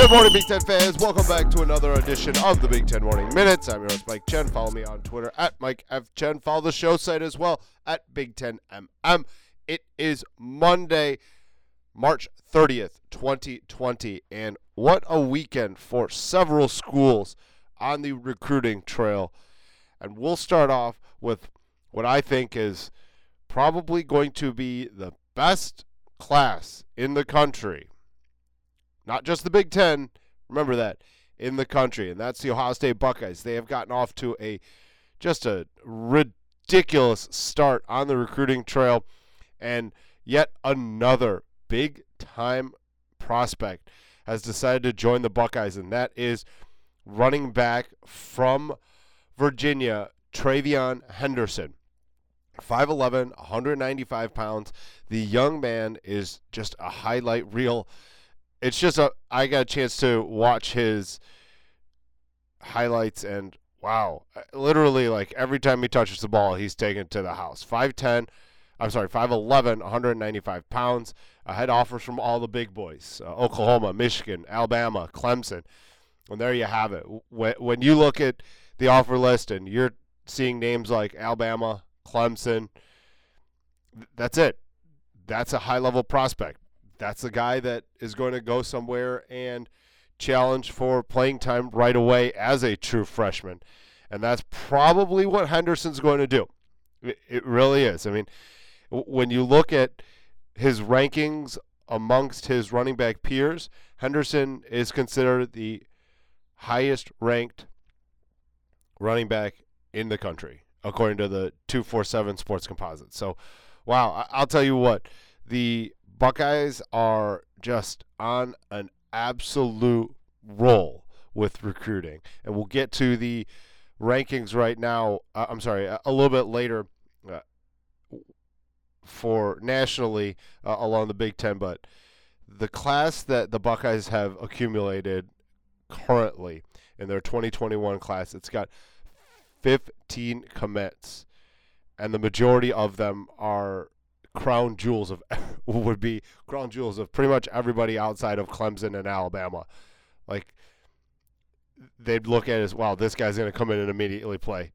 Good morning, Big Ten fans. Welcome back to another edition of the Big Ten Morning Minutes. I'm your host, Mike Chen. Follow me on Twitter at Mike F. Chen. Follow the show site as well at Big Ten MM. It is Monday, March 30th, 2020, and what a weekend for several schools on the recruiting trail. And we'll start off with what I think is probably going to be the best class in the country. Not just the Big Ten, remember that, in the country. And that's the Ohio State Buckeyes. They have gotten off to a ridiculous start on the recruiting trail. And yet another big-time prospect has decided to join the Buckeyes, and that is running back from Virginia, Travion Henderson. 5'11", 195 pounds. The young man is just a highlight reel. It's just I got a chance to watch his highlights, and wow, literally like every time he touches the ball, he's taken to the house. 5'11", 195 pounds. Had offers from all the big boys, Oklahoma, Michigan, Alabama, Clemson. And there you have it. When you look at the offer list and you're seeing names like Alabama, Clemson, that's it. That's a high-level prospect. That's the guy that is going to go somewhere and challenge for playing time right away as a true freshman. And that's probably what Henderson's going to do. It really is. I mean, when you look at his rankings amongst his running back peers, Henderson is considered the highest ranked running back in the country, according to the 247 Sports Composite. So, wow, I'll tell you what, the Buckeyes are just on an absolute roll with recruiting. And we'll get to the rankings right now. A little bit later for nationally along the Big Ten. But the class that the Buckeyes have accumulated currently in their 2021 class, it's got 15 commits. And the majority of them are crown jewels of pretty much everybody outside of Clemson and Alabama. Like, they'd look at it as, wow, this guy's going to come in and immediately play.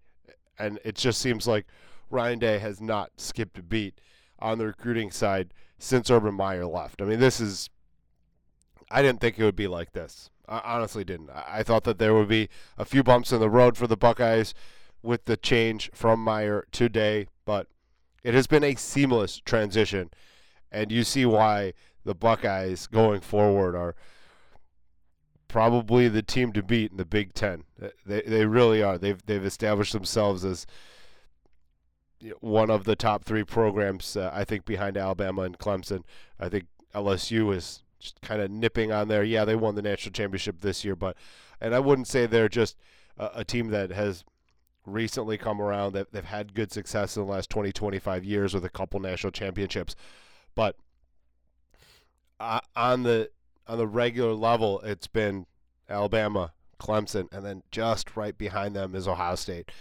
And it just seems like Ryan Day has not skipped a beat on the recruiting side since Urban Meyer left. I mean, I didn't think it would be like this. I honestly didn't. I thought that there would be a few bumps in the road for the Buckeyes with the change from Meyer to Day, but it has been a seamless transition, and you see why the Buckeyes going forward are probably the team to beat in the Big Ten. They really are. They've established themselves as one of the top three programs, I think, behind Alabama and Clemson. I think LSU is just kind of nipping on there. Yeah, they won the national championship this year, and I wouldn't say they're just a team that has recently come around. They've had good success in the last 20-25 years with a couple national championships, but on the regular level, it's been Alabama, Clemson, and then just right behind them is Ohio State,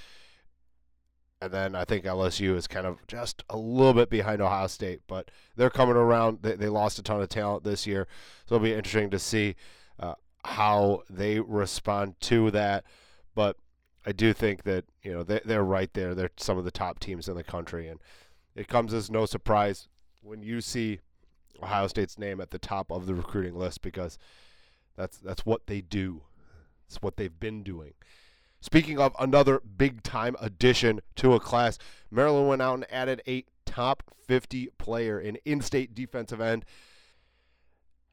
and then I think LSU is kind of just a little bit behind Ohio State, but they're coming around. They lost a ton of talent this year, so it'll be interesting to see how they respond to that. But I do think that, they're right there. They're some of the top teams in the country. And it comes as no surprise when you see Ohio State's name at the top of the recruiting list, because that's what they do. It's what they've been doing. Speaking of another big-time addition to a class, Maryland went out and added a top 50 player, an in-state defensive end,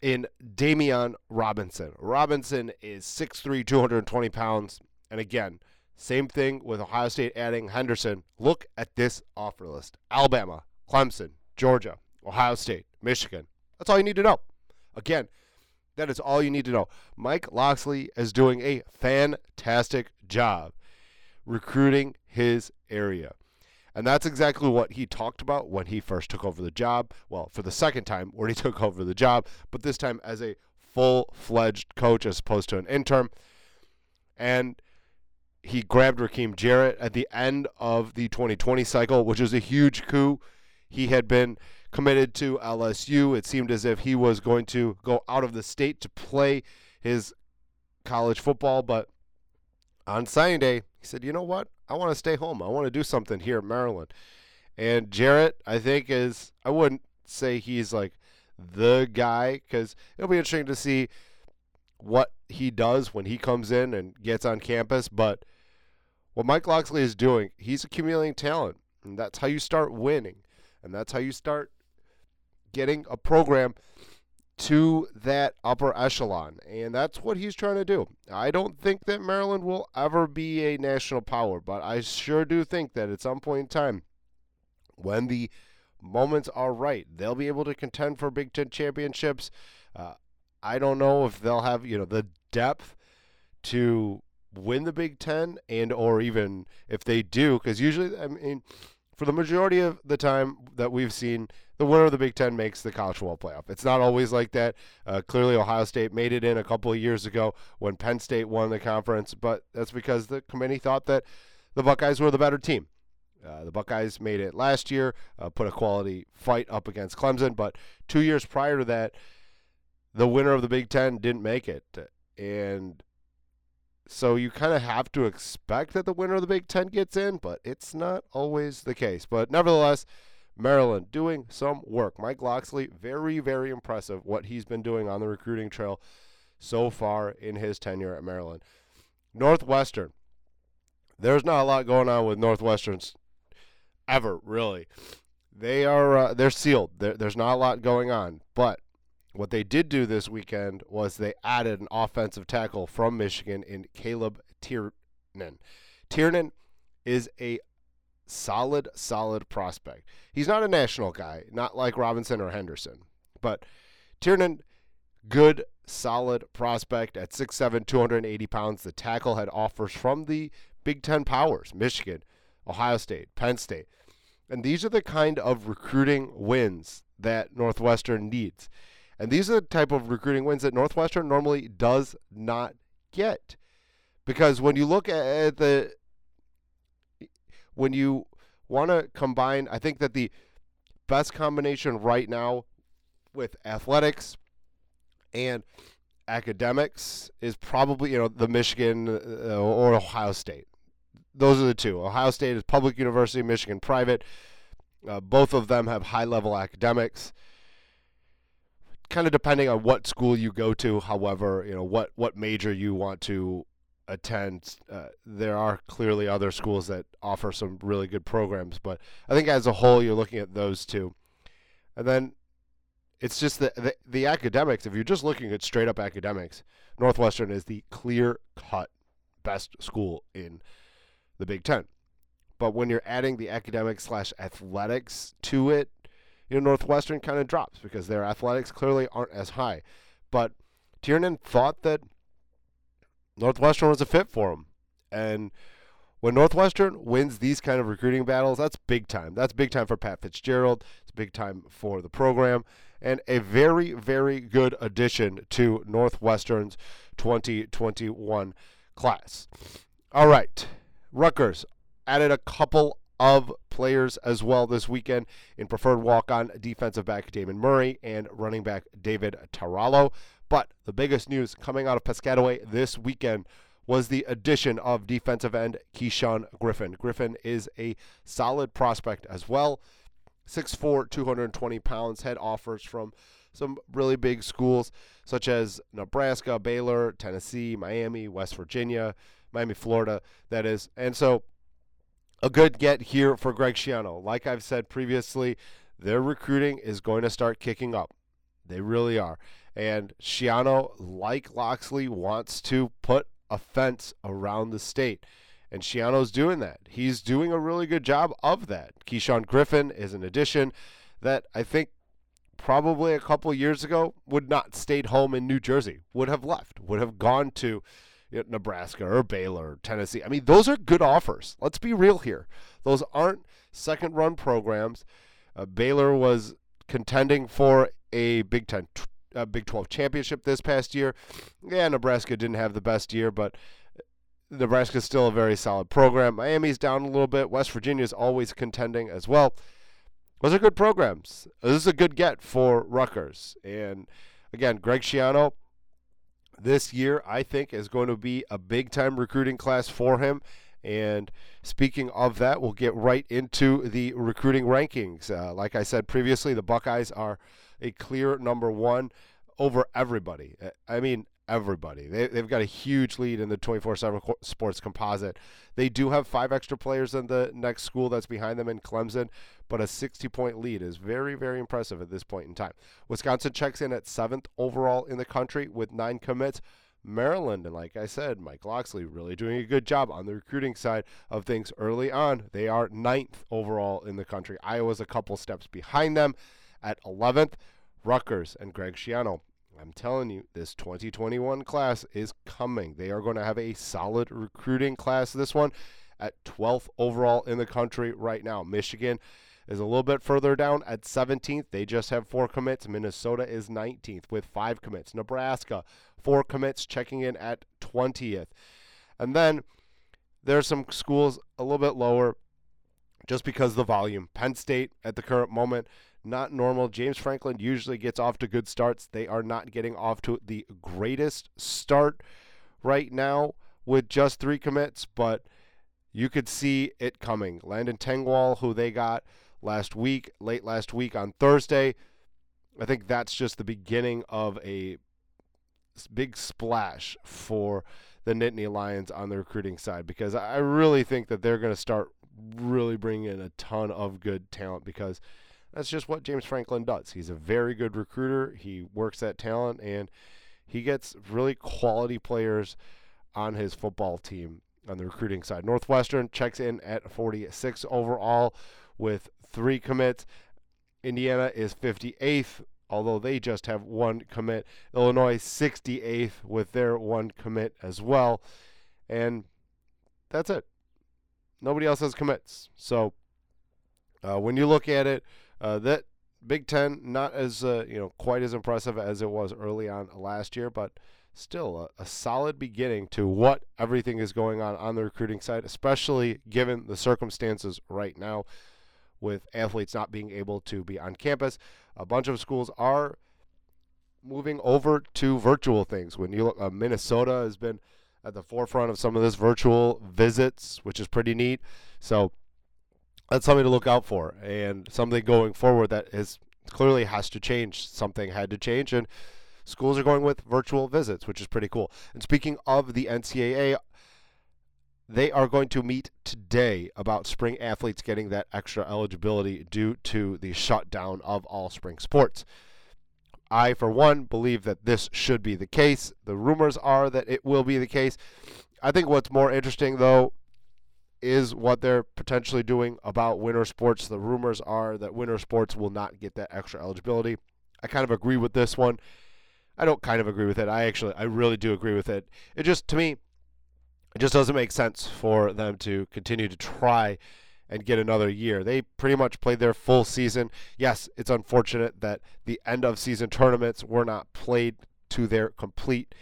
in Damian Robinson. Robinson is 6'3", 220 pounds. And again, same thing with Ohio State adding Henderson. Look at this offer list. Alabama, Clemson, Georgia, Ohio State, Michigan. That's all you need to know. Again, that is all you need to know. Mike Locksley is doing a fantastic job recruiting his area. And that's exactly what he talked about when he first took over the job. Well, for the second time when he took over the job, but this time as a full-fledged coach as opposed to an intern. And he grabbed Rakim Jarrett at the end of the 2020 cycle, which is a huge coup. He had been committed to LSU. It seemed as if he was going to go out of the state to play his college football. But on signing day, he said, you know what? I want to stay home. I want to do something here in Maryland. And Jarrett, I think, is – I wouldn't say he's like the guy, because it'll be interesting to see what he does when he comes in and gets on campus. But what Mike Locksley is doing, he's accumulating talent, and that's how you start winning, and that's how you start getting a program to that upper echelon, and that's what he's trying to do. I don't think that Maryland will ever be a national power, but I sure do think that at some point in time, when the moments are right, they'll be able to contend for Big Ten championships. I don't know if they'll have, the depth to win the Big Ten, and or even if they do, because usually, for the majority of the time that we've seen, the winner of the Big Ten makes the college football playoff. It's not always like that. Clearly, Ohio State made it in a couple of years ago when Penn State won the conference, but that's because the committee thought that the Buckeyes were the better team. The Buckeyes made it last year, put a quality fight up against Clemson, but 2 years prior to that, the winner of the Big Ten didn't make it. And so you kind of have to expect that the winner of the Big Ten gets in, but it's not always the case. But nevertheless, Maryland doing some work. Mike Locksley, very, very impressive what he's been doing on the recruiting trail so far in his tenure at Maryland. Northwestern. There's not a lot going on with Northwestern's ever, really. They are they're sealed. There's not a lot going on, but what they did do this weekend was they added an offensive tackle from Michigan in Caleb Tiernan. Tiernan is a solid prospect. He's not a national guy, not like Robinson or Henderson. But Tiernan, good, solid prospect at 6'7", 280 pounds. The tackle had offers from the Big Ten powers, Michigan, Ohio State, Penn State. And these are the kind of recruiting wins that Northwestern needs. And these are the type of recruiting wins that Northwestern normally does not get. Because when you look at when you want to combine, I think that the best combination right now with athletics and academics is probably, the Michigan or Ohio State. Those are the two. Ohio State is public university, Michigan private. Both of them have high-level academics. Kind of depending on what school you go to, however, what major you want to attend. There are clearly other schools that offer some really good programs, but I think as a whole, you're looking at those two. And then it's just the academics. If you're just looking at straight up academics, Northwestern is the clear cut best school in the Big Ten. But when you're adding the academic/athletics to it, Northwestern kind of drops because their athletics clearly aren't as high. But Tiernan thought that Northwestern was a fit for him. And when Northwestern wins these kind of recruiting battles, that's big time. That's big time for Pat Fitzgerald. It's big time for the program. And a very, very good addition to Northwestern's 2021 class. All right. Rutgers added a couple of players as well this weekend in preferred walk-on defensive back Damon Murray and running back David Tarallo. But the biggest news coming out of Piscataway this weekend was the addition of defensive end Keyshawn Griffin. Griffin is a solid prospect as well. 6'4", 220 pounds, had offers from some really big schools such as Nebraska, Baylor, Tennessee, Miami, West Virginia, Miami, Florida, that is. And so a good get here for Greg Schiano. Like I've said previously, their recruiting is going to start kicking up. They really are. And Schiano, like Locksley, wants to put a fence around the state. And Schiano's doing that. He's doing a really good job of that. Keyshawn Griffin is an addition that I think probably a couple years ago would not stayed home in New Jersey, would have left, would have gone to Nebraska or Baylor or Tennessee. Those are good offers. Let's be real here. Those aren't second-run programs. Baylor was contending for a Big 12 championship this past year. Yeah, Nebraska didn't have the best year, but Nebraska's still a very solid program. Miami's down a little bit. West Virginia's always contending as well. Those are good programs. This is a good get for Rutgers. And, again, Greg Schiano, this year, I think, is going to be a big-time recruiting class for him. And speaking of that, we'll get right into the recruiting rankings. Like I said previously, the Buckeyes are a clear number one over everybody. I mean, everybody. They've got a huge lead in the 24/7 sports composite. They do have 5 extra players than the next school that's behind them in Clemson, but a 60-point lead is very, very impressive at this point in time. Wisconsin checks in at 7th overall in the country with 9 commits. Maryland, and like I said, Mike Locksley really doing a good job on the recruiting side of things early on. They are 9th overall in the country. Iowa's a couple steps behind them at 11th. Rutgers and Greg Schiano. I'm telling you, this 2021 class is coming. They are going to have a solid recruiting class, this one, at 12th overall in the country right now. Michigan is a little bit further down at 17th. They just have 4 commits. Minnesota is 19th with 5 commits. Nebraska, 4 commits, checking in at 20th. And then there's some schools a little bit lower just because of the volume. Penn State at the current moment, not normal. James Franklin usually gets off to good starts. They are not getting off to the greatest start right now with just 3 commits, but you could see it coming. Landon Tengwall, who they got late last week on Thursday, I think that's just the beginning of a big splash for the Nittany Lions on the recruiting side, because I really think that they're going to start really bringing in a ton of good talent, because that's just what James Franklin does. He's a very good recruiter. He works that talent, and he gets really quality players on his football team on the recruiting side. Northwestern checks in at 46 overall with 3 commits. Indiana is 58th, although they just have 1 commit. Illinois 68th with their 1 commit as well. And that's it. Nobody else has commits. So when you look at it, that Big Ten, not as quite as impressive as it was early on last year, but still a solid beginning to what everything is going on the recruiting side, especially given the circumstances right now with athletes not being able to be on campus. A bunch of schools are moving over to virtual things. When you look, Minnesota has been at the forefront of some of this virtual visits, which is pretty neat. So that's something to look out for, and something going forward that is clearly has to change. Something had to change, and schools are going with virtual visits, which is pretty cool. And speaking of the NCAA, they are going to meet today about spring athletes getting that extra eligibility due to the shutdown of all spring sports. I, for one, believe that this should be the case. The rumors are that it will be the case. I think what's more interesting, though, is what they're potentially doing about winter sports. The rumors are that winter sports will not get that extra eligibility. I kind of agree with this one. I don't kind of agree with it. I really do agree with it. It just, to me, it just doesn't make sense for them to continue to try and get another year. They pretty much played their full season. Yes, it's unfortunate that the end-of-season tournaments were not played to their complete.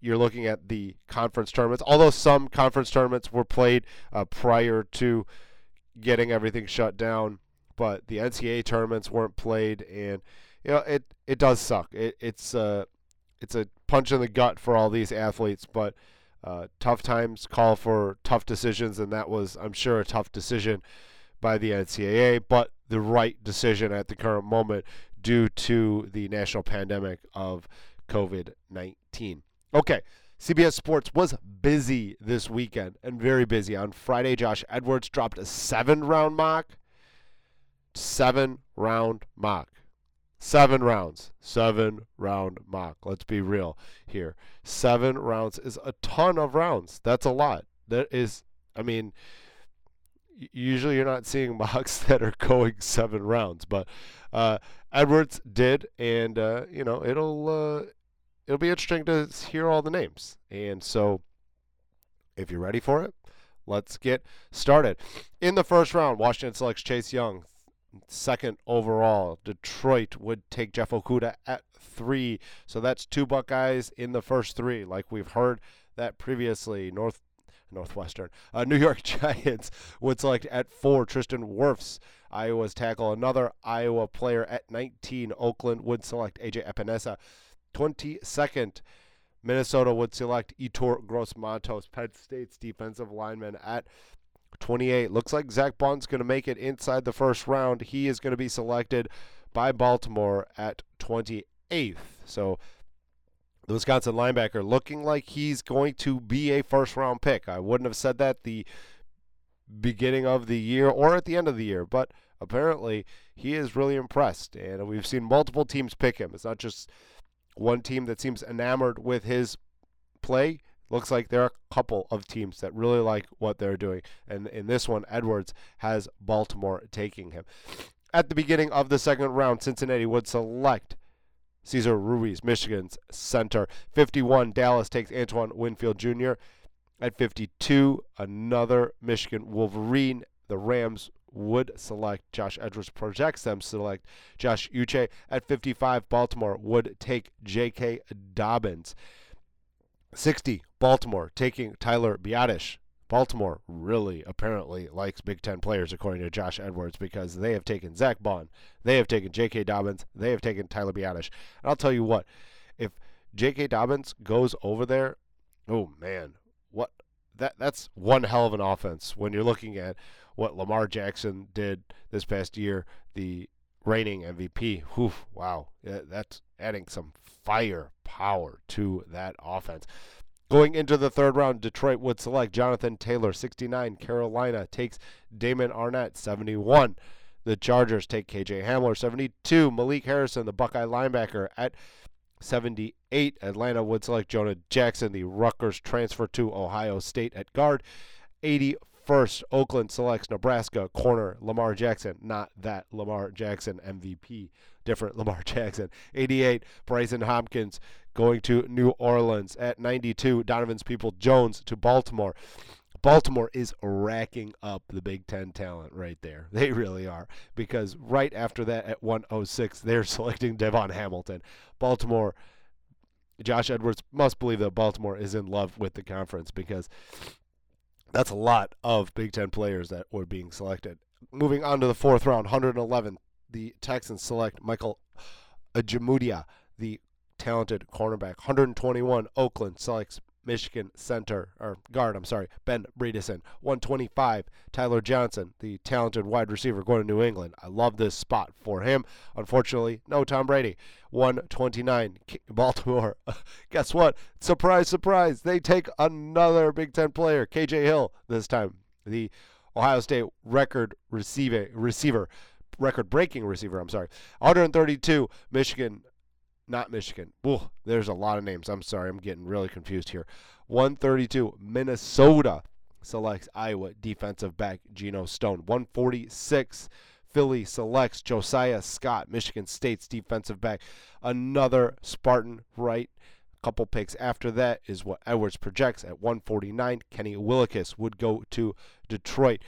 You're looking at the conference tournaments, although some conference tournaments were played prior to getting everything shut down, but the NCAA tournaments weren't played, and it does suck. It's a punch in the gut for all these athletes, but tough times call for tough decisions, and that was, I'm sure, a tough decision by the NCAA, but the right decision at the current moment due to the national pandemic of COVID-19. Okay, CBS Sports was busy this weekend, and very busy. On Friday, Josh Edwards dropped a 7-round mock. 7-round mock. 7 rounds. 7-round mock. Let's be real here. 7 rounds is a ton of rounds. That's a lot. That is, I mean, usually you're not seeing mocks that are going 7 rounds, but Edwards did, and, it'll be interesting to hear all the names. And so if you're ready for it, let's get started. In the first round, Washington selects Chase Young, 2nd overall. Detroit would take Jeff Okuda at 3. So that's 2 Buckeyes in the first 3, like we've heard that previously. Northwestern. New York Giants would select at 4 Tristan Wirfs, Iowa's tackle. Another Iowa player at 19. Oakland would select A.J. Epinesa. 22nd, Minnesota would select Yetur Gross-Matos, Penn State's defensive lineman, at 28. Looks like Zach Bond's going to make it inside the first round. He is going to be selected by Baltimore at 28th. So the Wisconsin linebacker looking like he's going to be a first-round pick. I wouldn't have said that the beginning of the year or at the end of the year, but apparently he is really impressed, and we've seen multiple teams pick him. It's not just one team that seems enamored with his play. Looks like there are a couple of teams that really like what they're doing, and in this one, Edwards has Baltimore taking him. At the beginning of the second round, Cincinnati would select Cesar Ruiz, Michigan's center. 51, Dallas takes Antoine Winfield Jr. At 52, another Michigan Wolverine. The Rams would select Josh Edwards, projects them select Josh Uche. At 55, Baltimore would take J.K. Dobbins. 60, Baltimore taking Tyler Biadasz. Baltimore really apparently likes Big Ten players, according to Josh Edwards, because they have taken Zach Bond, they have taken J.K. Dobbins, they have taken Tyler Biadasz. And I'll tell you what, if J.K. Dobbins goes over there, oh man, what that's one hell of an offense when you're looking at what Lamar Jackson did this past year, the reigning MVP. Whew, wow, that's adding some firepower to that offense. Going into the third round, Detroit would select Jonathan Taylor, 69. Carolina takes Damon Arnett, 71. The Chargers take K.J. Hamler, 72. Malik Harrison, the Buckeye linebacker, at 78. Atlanta would select Jonah Jackson, the Rutgers transfer to Ohio State, at guard. 81st, Oakland selects Nebraska corner Lamar Jackson. Not that Lamar Jackson MVP, different Lamar Jackson. 88, Bryson Hopkins going to New Orleans. At 92, Donovan's People-Jones to Baltimore. Baltimore is racking up the Big Ten talent right there. They really are, because right after that at 106, they're selecting Devon Hamilton. Baltimore, Josh Edwards must believe that Baltimore is in love with the conference, because that's a lot of Big Ten players that were being selected. Moving on to the fourth round, 111, the Texans select Michael Ajimudia, the talented cornerback. 121, Oakland selects Michigan center, or guard, I'm sorry, Ben Bredesen. 125, Tyler Johnson, the talented wide receiver going to New England. I love this spot for him. Unfortunately, no Tom Brady. 129, Baltimore. Guess what? Surprise, surprise. They take another Big Ten player, KJ Hill, this time. The Ohio State record-breaking receiver, I'm sorry. 132, Michigan. Ooh, there's a lot of names. I'm sorry. I'm getting really confused here. 132, Minnesota selects Iowa defensive back Geno Stone. 146, Philly selects Josiah Scott, Michigan State's defensive back. Another Spartan right. A couple picks after that is what Edwards projects at 149. Kenny Willekes would go to Detroit.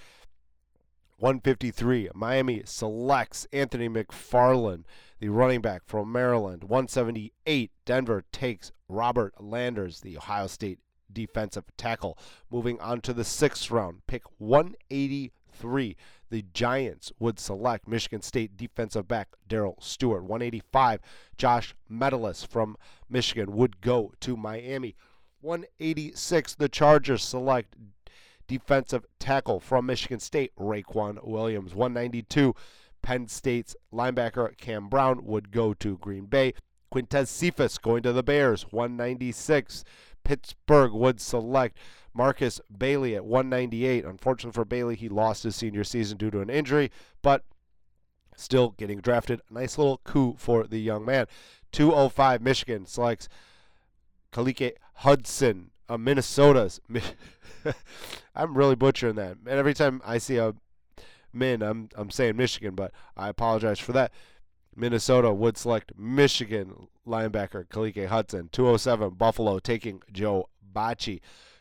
153, Miami selects Anthony McFarland, the running back from Maryland. 178, Denver takes Robert Landers, the Ohio State defensive tackle. Moving on to the sixth round, pick 183. The Giants would select Michigan State defensive back Darrell Stewart. 185, Josh Metellus from Michigan would go to Miami. 186, the Chargers select defensive tackle from Michigan State, Raekwon Williams. 192, Penn State's linebacker Cam Brown would go to Green Bay. Quintez Cephas going to the Bears. 196, Pittsburgh would select Marcus Bailey at 198. Unfortunately for Bailey, he lost his senior season due to an injury, but still getting drafted. Nice little coup for the young man. 205, Michigan selects Kalike Hudson, Minnesota's. I'm really butchering that. And every time I see a Min, I'm saying Michigan, but I apologize for that. Minnesota would select Michigan linebacker Kalike Hudson. 207, Buffalo taking Joe Bocci.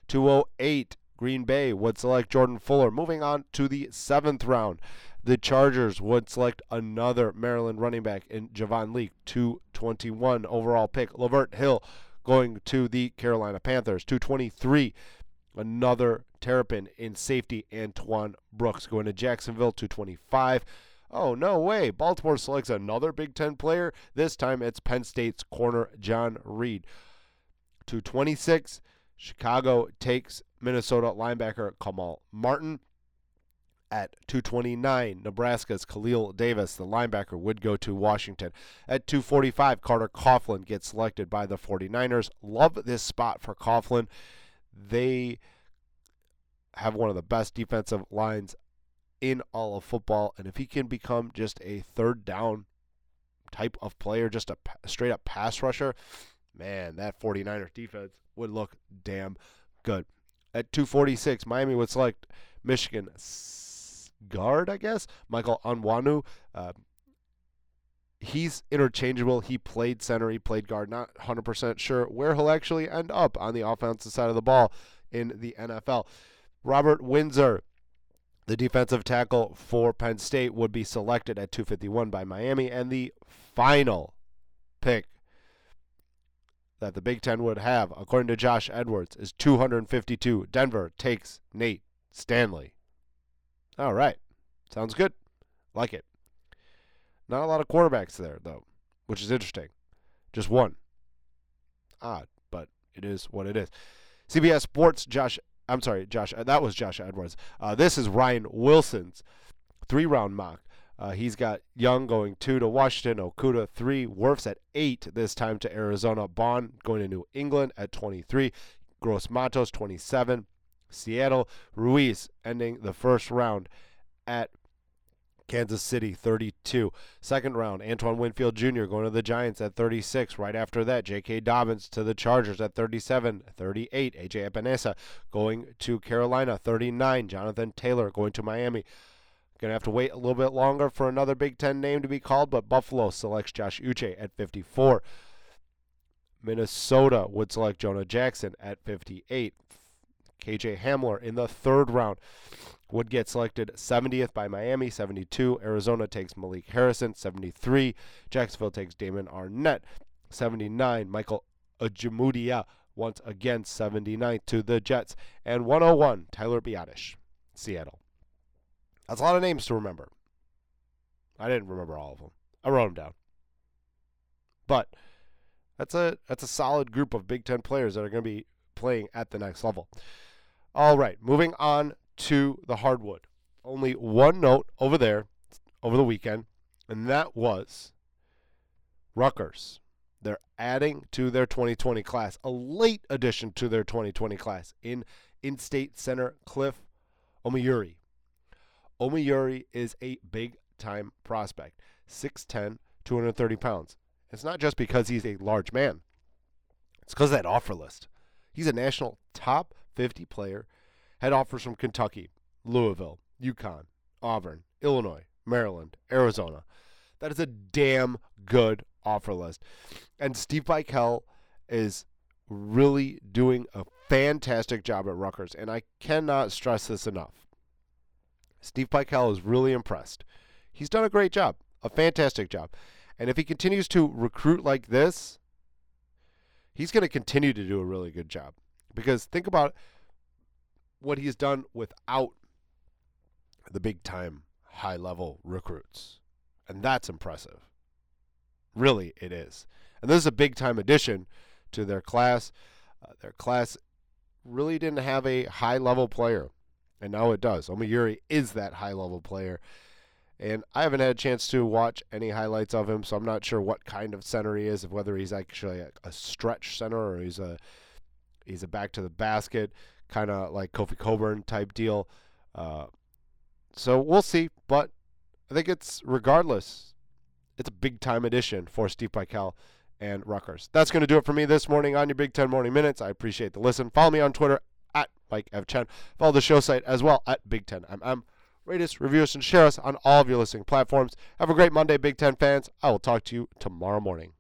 208, Green Bay would select Jordan Fuller. Moving on to the seventh round, the Chargers would select another Maryland running back in Javon Leak. 221 overall pick, LaVert Hill going to the Carolina Panthers. 223, another Terrapin in safety, Antoine Brooks going to Jacksonville. 225. Oh, no way. Baltimore selects another Big Ten player. This time it's Penn State's corner, John Reed. to 26. Chicago takes Minnesota linebacker Kamal Martin. At 229, Nebraska's Khalil Davis, the linebacker, would go to Washington. At 245, Carter Coughlin gets selected by the 49ers. Love this spot for Coughlin. They have one of the best defensive lines in all of football, and if he can become just a third down type of player, just a straight-up pass rusher, man, that 49ers defense would look damn good. At 246, Miami would select Michigan guard, I guess, Michael Onwenu. He's interchangeable. He played center. He played guard. Not 100% sure where he'll actually end up on the offensive side of the ball in the NFL. Robert Windsor, the defensive tackle for Penn State, would be selected at 251 by Miami. And the final pick that the Big Ten would have, according to Josh Edwards, is 252. Denver takes Nate Stanley. All right. Sounds good. Like it. Not a lot of quarterbacks there, though, which is interesting. Just one. Odd, but it is what it is. CBS Sports, that was Josh Edwards. This is Ryan Wilson's three-round mock. He's got Young going 2 to Washington, Okuda 3, Wirfs at 8, this time to Arizona, Bond going to New England at 23, Gross-Matos 27, Seattle, Ruiz ending the first round at Kansas City, 32. Second round, Antoine Winfield Jr. going to the Giants at 36. Right after that, J.K. Dobbins to the Chargers at 37. 38, A.J. Epinesa going to Carolina, 39. Jonathan Taylor going to Miami. Going to have to wait a little bit longer for another Big Ten name to be called, but Buffalo selects Josh Uche at 54. Minnesota would select Jonah Jackson at 58. K.J. Hamler in the third round would get selected 70th by Miami, 72. Arizona takes Malik Harrison, 73. Jacksonville takes Damon Arnett, 79. Michael Ajimudia, once again, 79th to the Jets. And 101, Tyler Biadasz, Seattle. That's a lot of names to remember. I didn't remember all of them. I wrote them down. But that's a solid group of Big Ten players that are going to be playing at the next level. All right, moving on to the hardwood. Only one note over there over the weekend, and that was Rutgers. They're adding to their 2020 class, a late addition to their 2020 class in state center Cliff Omiyuri. Omiyuri is a big-time prospect, 6'10", 230 pounds. It's not just because he's a large man. It's because of that offer list. He's a national top 50 player, had offers from Kentucky, Louisville, UConn, Auburn, Illinois, Maryland, Arizona. That is a damn good offer list. And Steve Buykel is really doing a fantastic job at Rutgers, and I cannot stress this enough. Steve Buykel is really impressed. He's done a great job, a fantastic job. And if he continues to recruit like this, he's going to continue to do a really good job. Because think about what he's done without the big-time, high-level recruits. And that's impressive. Really, it is. And this is a big-time addition to their class. Their class really didn't have a high-level player. And now it does. Omiyuri is that high-level player. And I haven't had a chance to watch any highlights of him, so I'm not sure what kind of center he is, whether he's actually a stretch center or he's a back-to-the-basket, kind of like Kofi Coburn type deal. So we'll see. But I think it's a big-time addition for Steve Buykel and Rutgers. That's going to do it for me this morning on your Big Ten Morning Minutes. I appreciate the listen. Follow me on Twitter at Mike F. Chen. Follow the show site as well at Big Ten MM. Rate us, review us, and share us on all of your listening platforms. Have a great Monday, Big Ten fans. I will talk to you tomorrow morning.